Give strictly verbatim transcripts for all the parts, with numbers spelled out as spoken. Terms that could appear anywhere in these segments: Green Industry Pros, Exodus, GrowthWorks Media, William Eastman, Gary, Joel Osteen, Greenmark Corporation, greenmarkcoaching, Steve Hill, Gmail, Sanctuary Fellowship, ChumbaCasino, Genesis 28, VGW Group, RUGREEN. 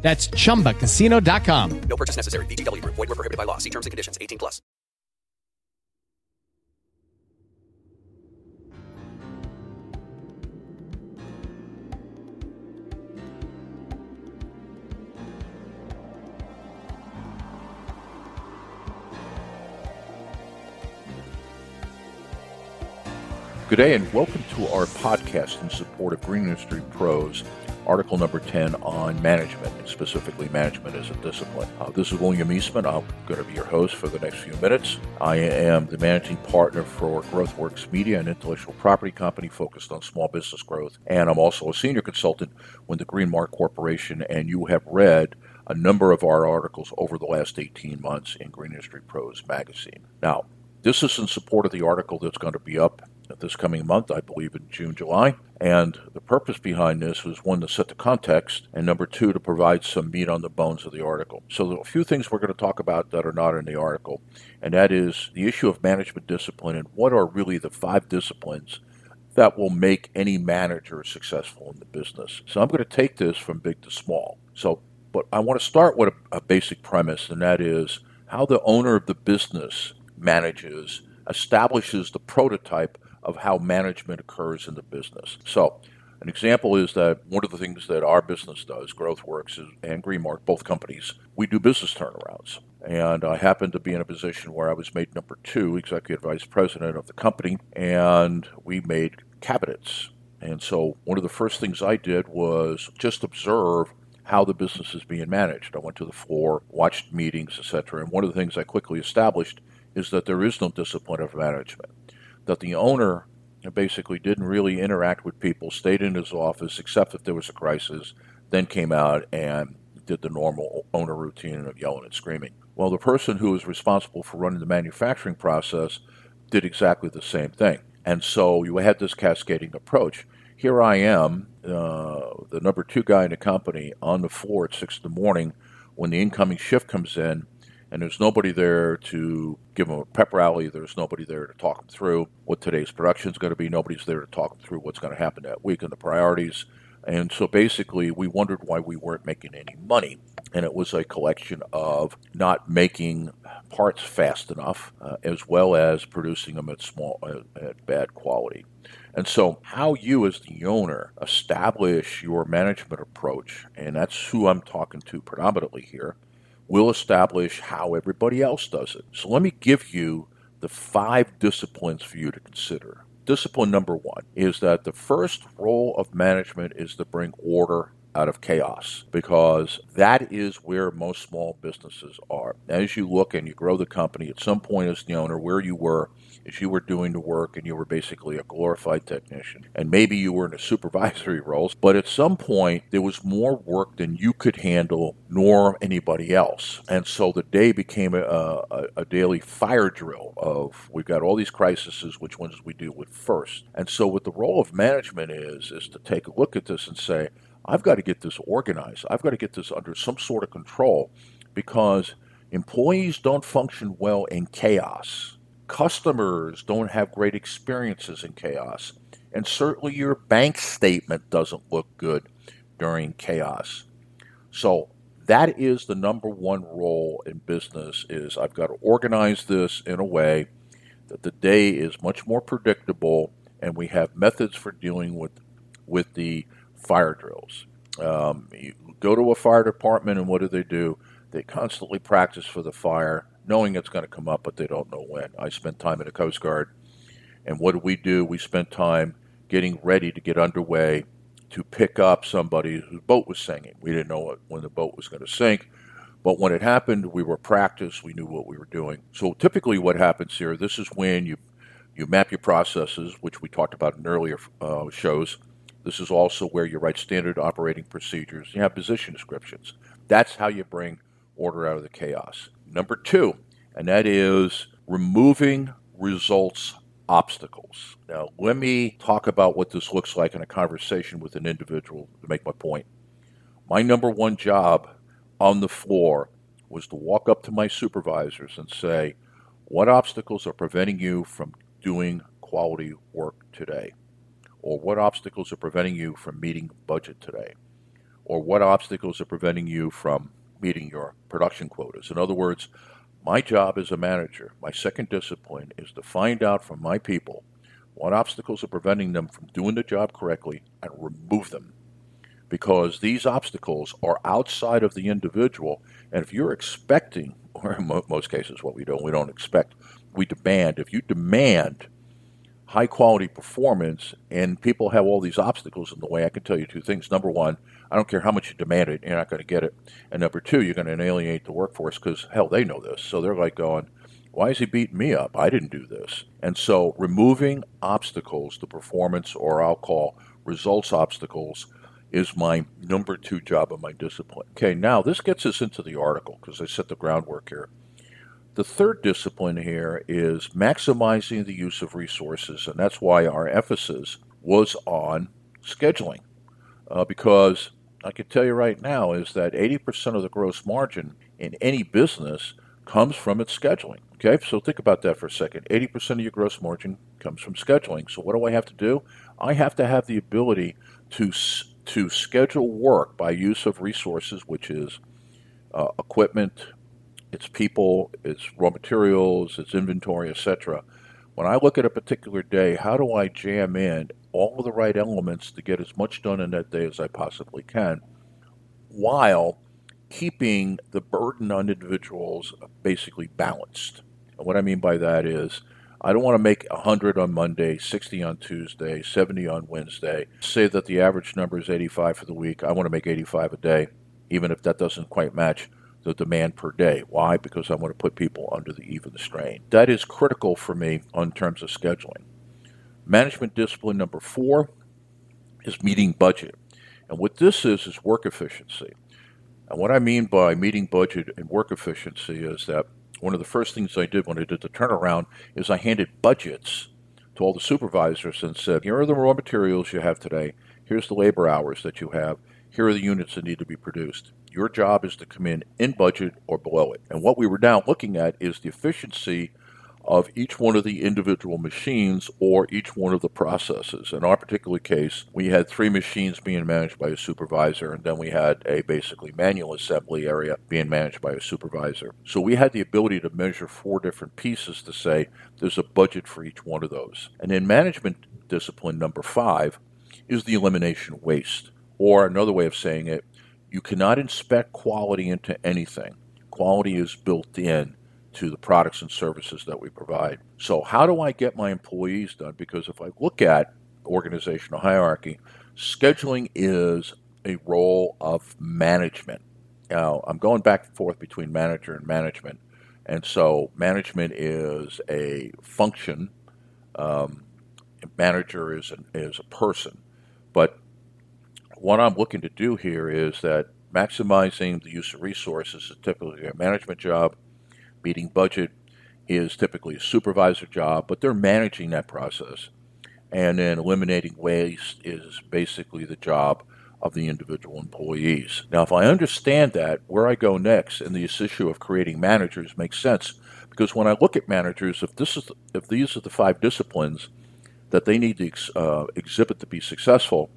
That's chumba casino dot com. No purchase necessary. V G W Group. Void where prohibited by law. See terms and conditions. eighteen plus. Good day and welcome to our podcast in support of Green Industry Pros. Article number ten on management, and specifically management as a discipline. Uh, this is William Eastman. I'm going to be your host for the next few minutes. I am the managing partner for GrowthWorks Media, an intellectual property company focused on small business growth. And I'm also a senior consultant with the Greenmark Corporation, and you have read a number of our articles over the last eighteen months in Green Industry Pros magazine. Now, this is in support of the article that's going to be up this coming month, I believe in June, July. And the purpose behind this was, one, to set the context, and number two, to provide some meat on the bones of the article. So a few things we're going to talk about that are not in the article, and that is the issue of management discipline and what are really the five disciplines that will make any manager successful in the business. So I'm going to take this from big to small. So, but I want to start with a, a basic premise, and that is how the owner of the business manages, establishes the prototype of how management occurs in the business. So an example is that one of the things that our business does, GrowthWorks and Greenmark, both companies, we do business turnarounds. And I happened to be in a position where I was made number two, executive vice president of the company, and we made cabinets. And so one of the first things I did was just observe how the business is being managed. I went to the floor, watched meetings, et cetera. And one of the things I quickly established is that there is no discipline of management, that the owner basically didn't really interact with people, stayed in his office except if there was a crisis, then came out and did the normal owner routine of yelling and screaming. Well, the person who was responsible for running the manufacturing process did exactly the same thing. And so you had this cascading approach. Here I am, uh, the number two guy in the company, on the floor at six in the morning when the incoming shift comes in, and there's nobody there to give them a pep rally. There's nobody there to talk them through what today's production is going to be. Nobody's there to talk them through what's going to happen that week and the priorities. And so basically, we wondered why we weren't making any money. And it was a collection of not making parts fast enough, uh, as well as producing them at small uh, at bad quality. And so how you as the owner establish your management approach, and that's who I'm talking to predominantly here, will establish how everybody else does it. So let me give you the five disciplines for you to consider. Discipline number one is that the first role of management is to bring order out of chaos, because that is where most small businesses are. As you look and you grow the company, at some point as the owner, where you were is you were doing the work and you were basically a glorified technician. And maybe you were in a supervisory role, but at some point there was more work than you could handle nor anybody else. And so the day became a, a, a daily fire drill of, we've got all these crises, which ones we deal with first? And so what the role of management is, is to take a look at this and say, I've got to get this organized. I've got to get this under some sort of control, because employees don't function well in chaos. Customers don't have great experiences in chaos. And certainly your bank statement doesn't look good during chaos. So that is the number one role in business, is I've got to organize this in a way that the day is much more predictable and we have methods for dealing with, with the fire drills. Um, you go to a fire department and what do they do? They constantly practice for the fire, knowing it's going to come up, but they don't know when. I spent time in the Coast Guard, and what do we do? We spent time getting ready to get underway to pick up somebody whose boat was sinking. We didn't know what, when the boat was going to sink, but when it happened, we were practiced. We knew what we were doing. So typically what happens here, this is when you, you map your processes, which we talked about in earlier uh, shows. This is also where you write standard operating procedures. You have position descriptions. That's how you bring order out of the chaos. Number two, and that is removing results obstacles. Now, let me talk about what this looks like in a conversation with an individual to make my point. My number one job on the floor was to walk up to my supervisors and say, what obstacles are preventing you from doing quality work today? Or what obstacles are preventing you from meeting budget today? Or what obstacles are preventing you from meeting your production quotas? In other words, my job as a manager, my second discipline, is to find out from my people what obstacles are preventing them from doing the job correctly and remove them. Because these obstacles are outside of the individual, and if you're expecting, or in most cases what we don't, we don't expect, we demand. If you demand high-quality performance and people have all these obstacles in the way, I can tell you two things. Number one, I don't care how much you demand it, you're not going to get it. And number two, you're going to alienate the workforce because, hell, they know this. So they're like going, why is he beating me up? I didn't do this. And so removing obstacles to performance, or I'll call results obstacles, is my number two job of my discipline. Okay, now this gets us into the article because I set the groundwork here. The third discipline here is maximizing the use of resources, and that's why our emphasis was on scheduling uh, because I can tell you right now is that eighty percent of the gross margin in any business comes from its scheduling. Okay, so think about that for a second. eighty percent of your gross margin comes from scheduling. So what do I have to do? I have to have the ability to s- to schedule work by use of resources, which is uh, equipment, it's people, it's raw materials, it's inventory, et cetera. When I look at a particular day, how do I jam in all of the right elements to get as much done in that day as I possibly can, while keeping the burden on individuals basically balanced? And what I mean by that is, I don't want to make one hundred on Monday, sixty on Tuesday, seventy on Wednesday. Say that the average number is eighty-five for the week. I want to make eighty-five a day, even if that doesn't quite match the demand per day. Why? Because I want to put people under the even strain. That is critical for me in terms of scheduling. Management discipline number four is meeting budget. And what this is is work efficiency. And what I mean by meeting budget and work efficiency is that one of the first things I did when I did the turnaround is I handed budgets to all the supervisors and said, here are the raw materials you have today. Here's the labor hours that you have. Here are the units that need to be produced. Your job is to come in in budget or below it. And what we were now looking at is the efficiency of each one of the individual machines or each one of the processes. In our particular case, we had three machines being managed by a supervisor, and then we had a basically manual assembly area being managed by a supervisor. So we had the ability to measure four different pieces to say there's a budget for each one of those. And then management discipline number five is the elimination of waste. Or another way of saying it, you cannot inspect quality into anything. Quality is built in to the products and services that we provide. So how do I get my employees done? Because if I look at organizational hierarchy, scheduling is a role of management. Now, I'm going back and forth between manager and management. And so management is a function. Um, manager is, an, is a person. But what I'm looking to do here is that maximizing the use of resources is typically a management job. Meeting budget is typically a supervisor job, but they're managing that process. And then eliminating waste is basically the job of the individual employees. Now, if I understand that, where I go next in this issue of creating managers makes sense, because when I look at managers, if this is the, if these are the five disciplines that they need to uh, exhibit to be successful,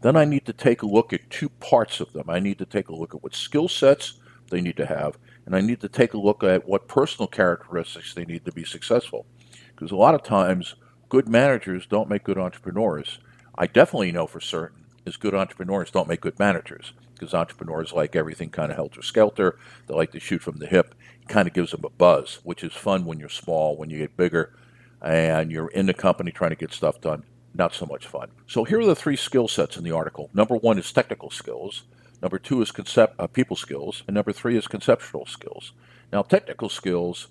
then I need to take a look at two parts of them. I need to take a look at what skill sets they need to have, and I need to take a look at what personal characteristics they need to be successful. Because a lot of times, good managers don't make good entrepreneurs. I definitely know for certain is good entrepreneurs don't make good managers, because entrepreneurs like everything kind of helter-skelter. They like to shoot from the hip. It kind of gives them a buzz, which is fun when you're small. When you get bigger and you're in the company trying to get stuff done, not so much fun. So here are the three skill sets in the article. Number one is technical skills. Number two is concept, uh, people skills. And number three is conceptual skills. Now, technical skills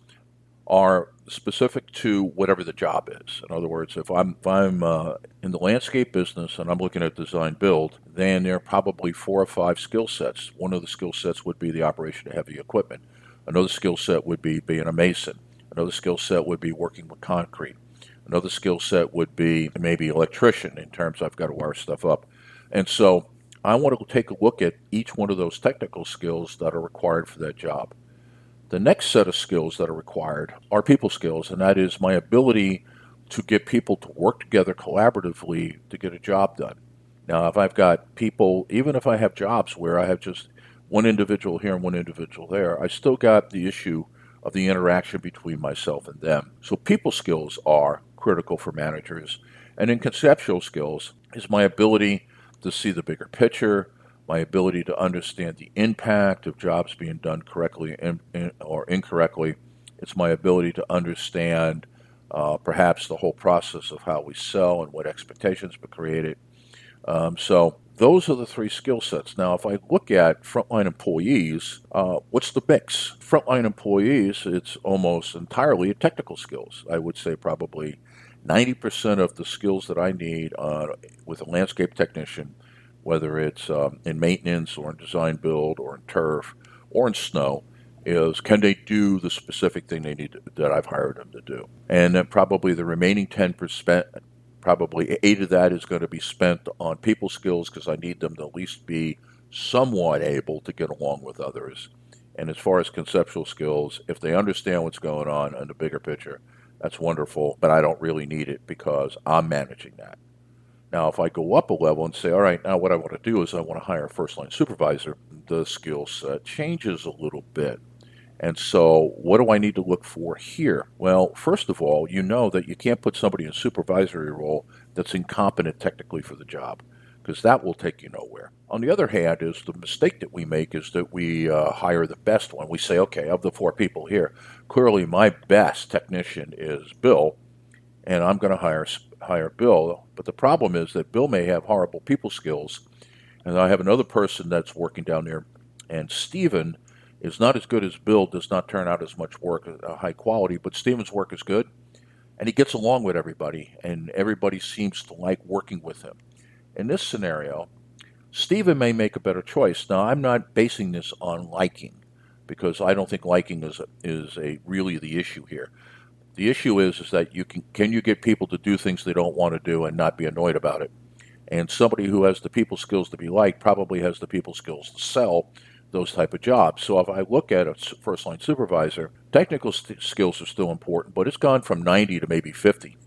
are specific to whatever the job is. In other words, if I'm, if I'm uh, in the landscape business and I'm looking at design build, then there are probably four or five skill sets. One of the skill sets would be the operation of heavy equipment. Another skill set would be being a mason. Another skill set would be working with concrete. Another skill set would be maybe electrician in terms of I've got to wire stuff up. And so I want to take a look at each one of those technical skills that are required for that job. The next set of skills that are required are people skills, and that is my ability to get people to work together collaboratively to get a job done. Now, if I've got people, even if I have jobs where I have just one individual here and one individual there, I still got the issue of the interaction between myself and them. So people skills are critical for managers. And in conceptual skills is my ability to see the bigger picture, my ability to understand the impact of jobs being done correctly or incorrectly. It's my ability to understand uh, perhaps the whole process of how we sell and what expectations were created. Um, so those are the three skill sets. Now, if I look at frontline employees, uh, what's the mix? Frontline employees, it's almost entirely technical skills. I would say probably ninety percent of the skills that I need uh, with a landscape technician, whether it's um, in maintenance or in design build or in turf or in snow, is can they do the specific thing they need to, that I've hired them to do? And then probably the remaining ten percent, probably eight of that is going to be spent on people skills because I need them to at least be somewhat able to get along with others. And as far as conceptual skills, if they understand what's going on in the bigger picture, that's wonderful, but I don't really need it because I'm managing that. Now, if I go up a level and say, all right, now what I want to do is I want to hire a first-line supervisor, the skill set changes a little bit. And so what do I need to look for here? Well, first of all, you know that you can't put somebody in a supervisory role that's incompetent technically for the job, because that will take you nowhere. On the other hand, is the mistake that we make is that we uh, hire the best one. We say, okay, of the four people here, clearly my best technician is Bill, and I'm going to hire hire Bill. But the problem is that Bill may have horrible people skills, and I have another person that's working down there, and Stephen is not as good as Bill, does not turn out as much work, uh, high quality, but Stephen's work is good, and he gets along with everybody, and everybody seems to like working with him. In this scenario, Stephen may make a better choice. Now, I'm not basing this on liking, because I don't think liking is a, is a really the issue here. The issue is is that you can can you get people to do things they don't want to do and not be annoyed about it. And somebody who has the people skills to be liked probably has the people skills to sell those type of jobs. So if I look at a first-line supervisor, technical st- skills are still important, but it's gone from ninety to maybe fifty.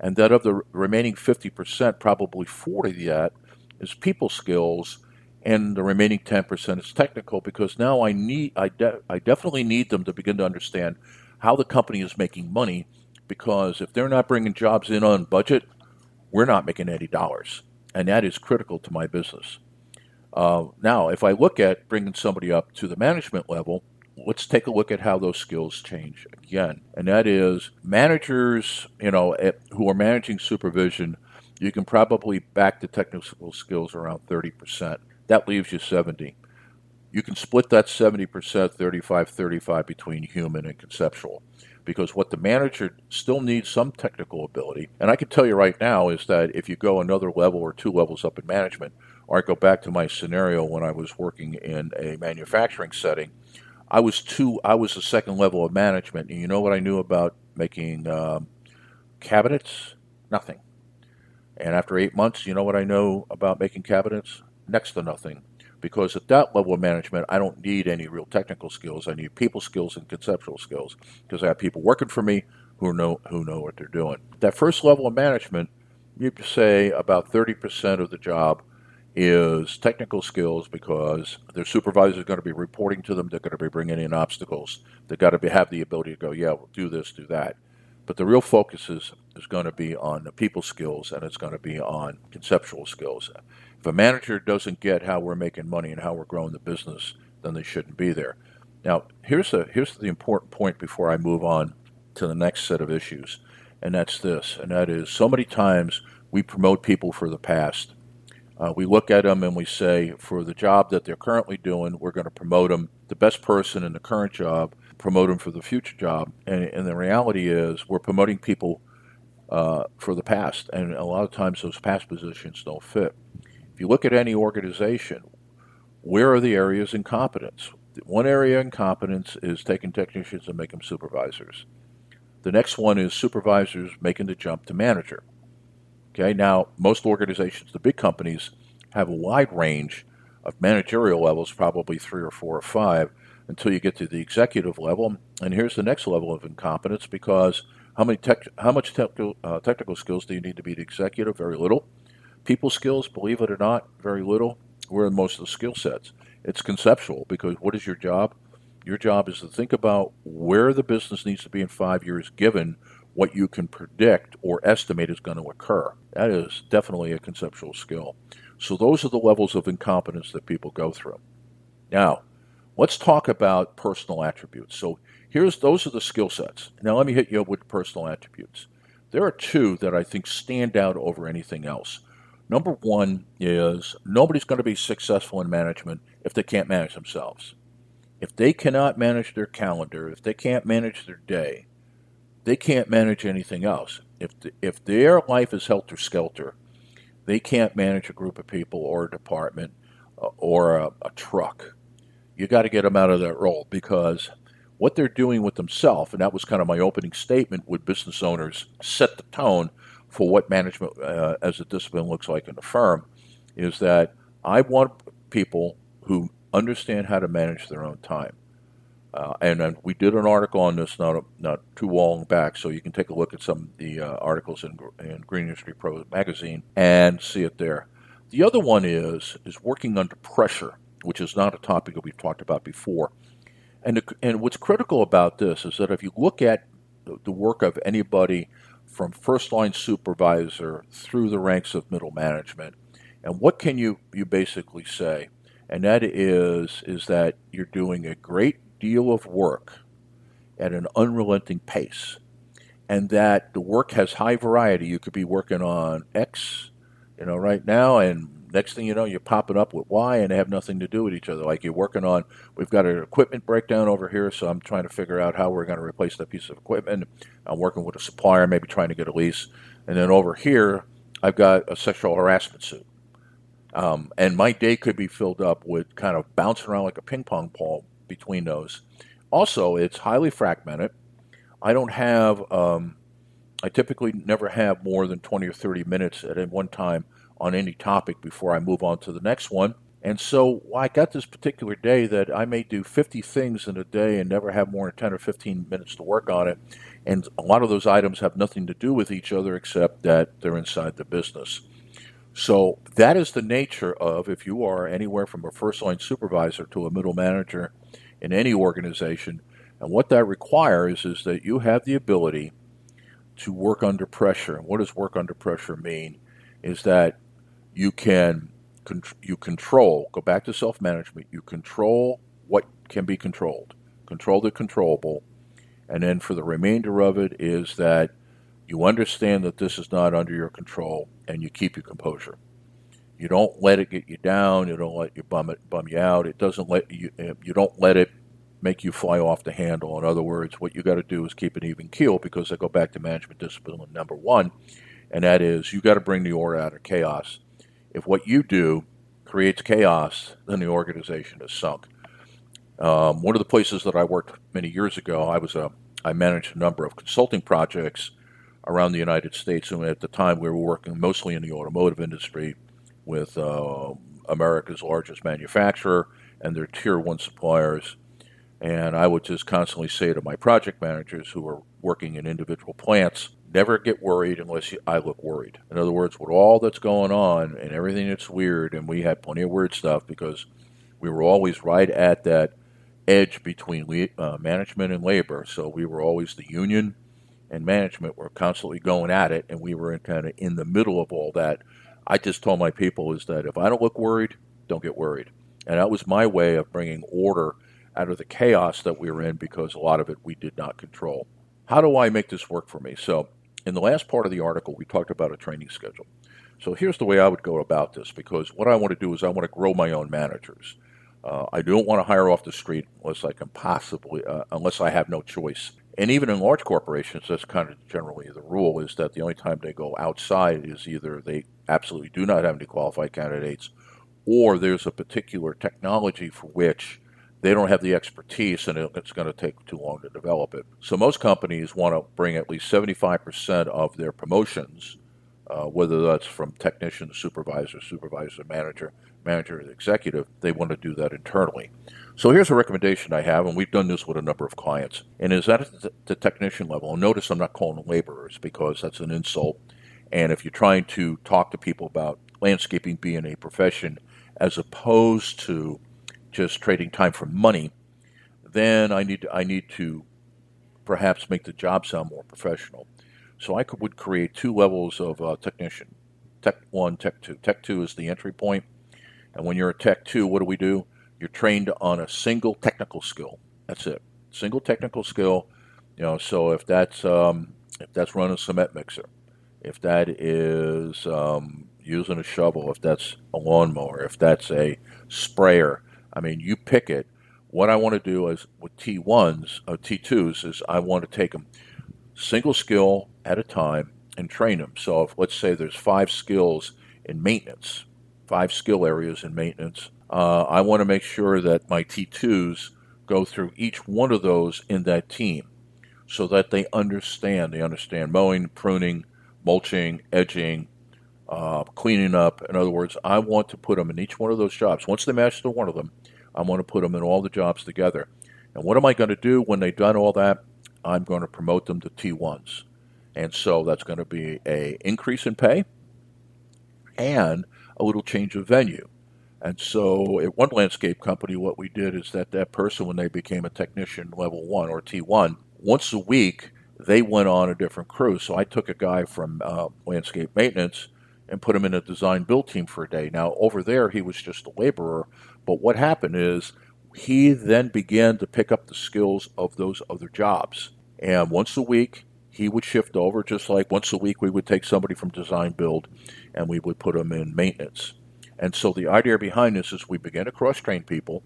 And that of the remaining fifty percent, probably forty of that is people skills, and the remaining ten percent is technical, because now I need I, de- I definitely need them to begin to understand how the company is making money, because if they're not bringing jobs in on budget, we're not making any dollars, and that is critical to my business. Uh, now, if I look at bringing somebody up to the management level, let's take a look at how those skills change again. And that is managers, you know, at, who are managing supervision, you can probably back the technical skills around thirty percent. That leaves you seventy. You can split that seventy percent, thirty-five thirty-five between human and conceptual, because what the manager still needs some technical ability. And I can tell you right now is that if you go another level or two levels up in management, or I go back to my scenario when I was working in a manufacturing setting, I was two, I was the second level of management. And you know what I knew about making um, cabinets? Nothing. And after eight months, you know what I know about making cabinets? Next to nothing. Because at that level of management, I don't need any real technical skills. I need people skills and conceptual skills, because I have people working for me who know who know what they're doing. That first level of management, you could say about thirty percent of the job is technical skills, because their supervisor is going to be reporting to them. They're going to be bringing in obstacles. They've got to be, have the ability to go, yeah, we'll do this, do that. But the real focus is, is going to be on the people skills, and it's going to be on conceptual skills. If a manager doesn't get how we're making money and how we're growing the business, then they shouldn't be there. Now, here's the, here's the important point before I move on to the next set of issues, and that's this, and that is so many times we promote people for the past. Uh, we look at them and we say, for the job that they're currently doing, we're going to promote them, the best person in the current job, promote them for the future job. And, and the reality is we're promoting people uh, for the past, and a lot of times those past positions don't fit. If you look at any organization, where are the areas of incompetence? One area in competence is taking technicians and making them supervisors. The next one is supervisors making the jump to manager. Okay, now most organizations, the big companies, have a wide range of managerial levels, probably three or four or five, until you get to the executive level. And here's the next level of incompetence, because how many tech, how much technical uh, technical skills do you need to be the executive? Very little. People skills, believe it or not, very little. We're in most of the skill sets. It's conceptual, because what is your job? Your job is to think about where the business needs to be in five years, given what you can predict or estimate is going to occur. That is definitely a conceptual skill. So those are the levels of incompetence that people go through. Now, let's talk about personal attributes. So here's those are the skill sets. Now let me hit you up with personal attributes. There are two that I think stand out over anything else. Number one is nobody's going to be successful in management if they can't manage themselves. If they cannot manage their calendar, if they can't manage their day, they can't manage anything else. If the, if their life is helter-skelter, they can't manage a group of people or a department or a, a truck. You got to get them out of that role, because what they're doing with themselves, and that was kind of my opening statement, would business owners set the tone for what management uh, as a discipline looks like in the firm, is that I want people who understand how to manage their own time. Uh, and, and we did an article on this not a, not too long back, so you can take a look at some of the uh, articles in, in Green Industry Pros magazine and see it there. The other one is is working under pressure, which is not a topic that we've talked about before. And, the, and what's critical about this is that if you look at the, the work of anybody from first-line supervisor through the ranks of middle management. And what can you, you basically say? And that is, is that you're doing a great deal of work at an unrelenting pace, and that the work has high variety. You could be working on X, you know, right now, and next thing you know, you're popping up with Y, and they have nothing to do with each other. Like you're working on, we've got an equipment breakdown over here, so I'm trying to figure out how we're going to replace that piece of equipment. I'm working with a supplier, maybe trying to get a lease. And then over here, I've got a sexual harassment suit. Um, and my day could be filled up with kind of bouncing around like a ping pong ball between those. Also, it's highly fragmented. I don't have, um, I typically never have more than twenty or thirty minutes at one time on any topic before I move on to the next one. And so I got this particular day that I may do fifty things in a day and never have more than ten or fifteen minutes to work on it. And a lot of those items have nothing to do with each other except that they're inside the business. So that is the nature of, if you are anywhere from a first-line supervisor to a middle manager in any organization, and what that requires is that you have the ability to work under pressure. And what does work under pressure mean? Is that you can you control, go back to self-management, you control what can be controlled, control the controllable, and then for the remainder of it is that you understand that this is not under your control, and you keep your composure. You don't let it get you down. You don't let you bum it, bum you out. It doesn't let you. You don't let it make you fly off the handle. In other words, what you got to do is keep an even keel, because I go back to management discipline number one, and that is you got to bring the order out of chaos. If what you do creates chaos, then the organization is sunk. Um, one of the places that I worked many years ago, I was a I managed a number of consulting projects around the United States, and at the time we were working mostly in the automotive industry with uh, America's largest manufacturer and their tier one suppliers. And I would just constantly say to my project managers who were working in individual plants, never get worried unless you, I look worried. In other words, with all that's going on and everything that's weird, and we had plenty of weird stuff because we were always right at that edge between le- uh, management and labor. So we were always the union and management were constantly going at it, and we were in kind of in the middle of all that. I just told my people is that if I don't look worried, don't get worried. And that was my way of bringing order out of the chaos that we were in, because a lot of it we did not control. How do I make this work for me? So in the last part of the article, we talked about a training schedule. So here's the way I would go about this, because what I want to do is I want to grow my own managers. Uh, I don't want to hire off the street unless I can possibly, uh, unless I have no choice. And even in large corporations, that's kind of generally the rule, is that the only time they go outside is either they absolutely do not have any qualified candidates, or there's a particular technology for which they don't have the expertise, and it's going to take too long to develop it. So most companies want to bring at least seventy-five percent of their promotions, uh, whether that's from technician to supervisor, supervisor to manager, manager to executive, they want to do that internally. So here's a recommendation I have, and we've done this with a number of clients, and is that at the technician level. And notice I'm not calling them laborers because that's an insult. And if you're trying to talk to people about landscaping being a profession as opposed to just trading time for money, then I need to, I need to perhaps make the job sound more professional. So I could, would create two levels of uh, technician, Tech one, Tech two. Tech two is the entry point. And when you're a Tech two, what do we do? You're trained on a single technical skill. That's it. Single technical skill. You know, so if that's um, if that's running a cement mixer, if that is um, using a shovel, if that's a lawnmower, if that's a sprayer, I mean, you pick it. What I want to do is with T ones, uh, T twos, is I want to take them single skill at a time and train them. So if, let's say there's five skills in maintenance, five skill areas in maintenance, uh, I want to make sure that my T twos go through each one of those in that team so that they understand. They understand mowing, pruning, mulching, edging, Uh, cleaning up. In other words, I want to put them in each one of those jobs. Once they master one of them, I want to put them in all the jobs together. And what am I going to do when they've done all that? I'm going to promote them to T ones. And so that's going to be an increase in pay and a little change of venue. And so at one landscape company, what we did is that that person, when they became a technician level one or T one, once a week, they went on a different crew. So I took a guy from uh, landscape maintenance and put him in a design-build team for a day. Now, over there, he was just a laborer, but what happened is he then began to pick up the skills of those other jobs. And once a week, he would shift over, just like once a week we would take somebody from design-build and we would put them in maintenance. And so the idea behind this is we begin to cross-train people.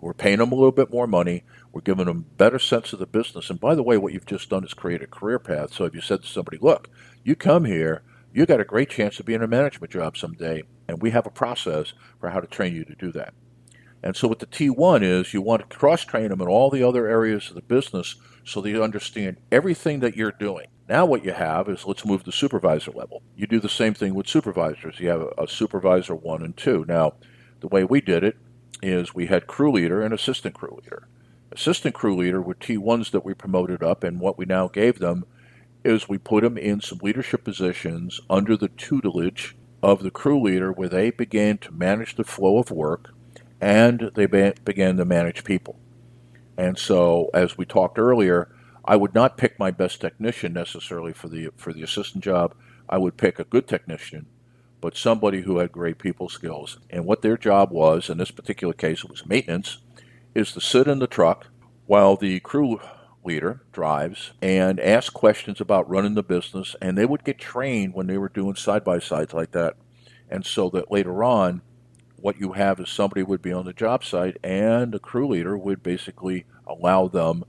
We're paying them a little bit more money. We're giving them a better sense of the business. And by the way, what you've just done is create a career path. So if you said to somebody, look, you come here, you got a great chance to be in a management job someday, and we have a process for how to train you to do that. And so what the T one is, you want to cross-train them in all the other areas of the business so they understand everything that you're doing. Now what you have is, let's move to supervisor level. You do the same thing with supervisors. You have a, a supervisor one and two. Now, the way we did it is we had crew leader and assistant crew leader. Assistant crew leader were T ones that we promoted up, and what we now gave them is we put them in some leadership positions under the tutelage of the crew leader where they began to manage the flow of work and they be- began to manage people. And so, as we talked earlier, I would not pick my best technician necessarily for the for the assistant job. I would pick a good technician, but somebody who had great people skills. And what their job was, in this particular case it was maintenance, is to sit in the truck while the crew leader drives and ask questions about running the business, and they would get trained when they were doing side-by-sides like that. And so that later on, what you have is somebody would be on the job site and the crew leader would basically allow them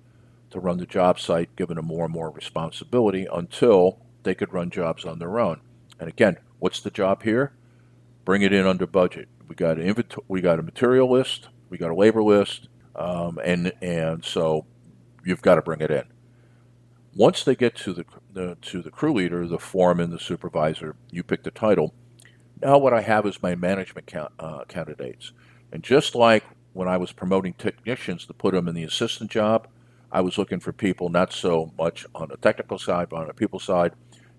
to run the job site, giving them more and more responsibility until they could run jobs on their own. And again, what's the job here? Bring it in under budget. We got an invento- we got a material list, we got a labor list, um, and and so you've got to bring it in. Once they get to the, the to the crew leader, the foreman, the supervisor, you pick the title. Now what I have is my management count, uh, candidates. And just like when I was promoting technicians to put them in the assistant job, I was looking for people not so much on the technical side, but on the people side.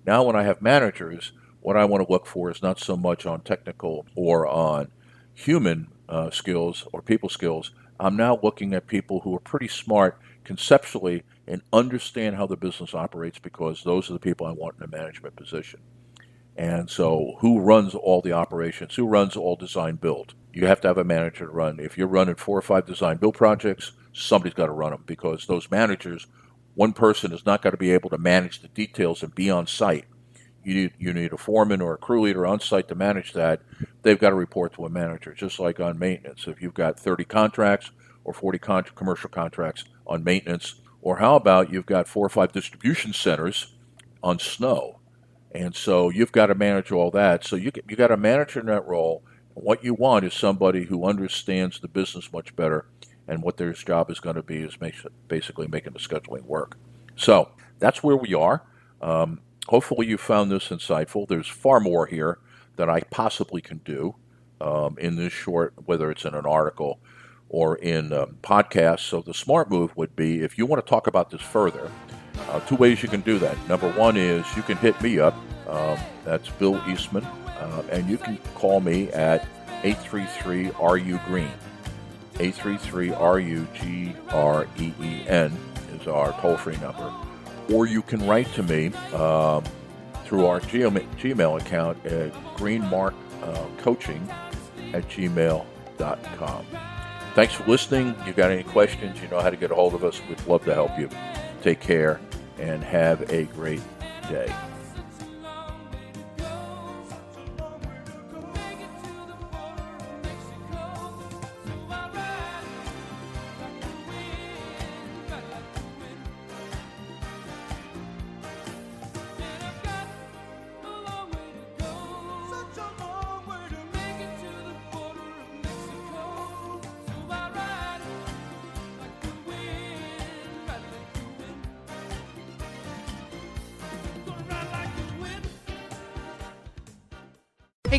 Now when I have managers, what I want to look for is not so much on technical or on human uh, skills or people skills. I'm now looking at people who are pretty smart conceptually and understand how the business operates, because those are the people I want in a management position. And so who runs all the operations? Who runs all design build? You have to have a manager to run. If you're running four or five design build projects, somebody's got to run them, because those managers, one person is not going to be able to manage the details and be on site. You need, you need a foreman or a crew leader on site to manage that. They've got to report to a manager, just like on maintenance. If you've got thirty contracts or forty con- commercial contracts on maintenance, or how about you've got four or five distribution centers on snow. And so you've got to manage all that. So you you got a manager in that role. And what you want is somebody who understands the business much better and what their job is going to be is make, basically making the scheduling work. So that's where we are. Um, hopefully you found this insightful. There's far more here that I possibly can do um, in this short, whether it's in an article or in um, podcasts. So the smart move would be, if you want to talk about this further, uh, two ways you can do that. Number one is you can hit me up. Um, that's Bill Eastman. Uh, and you can call me at eight three three R U GREEN. eight three three R U G R E E N is our toll-free number. Or you can write to me um, through our Gmail account at greenmarkcoaching uh, at gmail dot com. Thanks for listening. You got any questions, you know how to get a hold of us. We'd love to help you. Take care and have a great day. Hey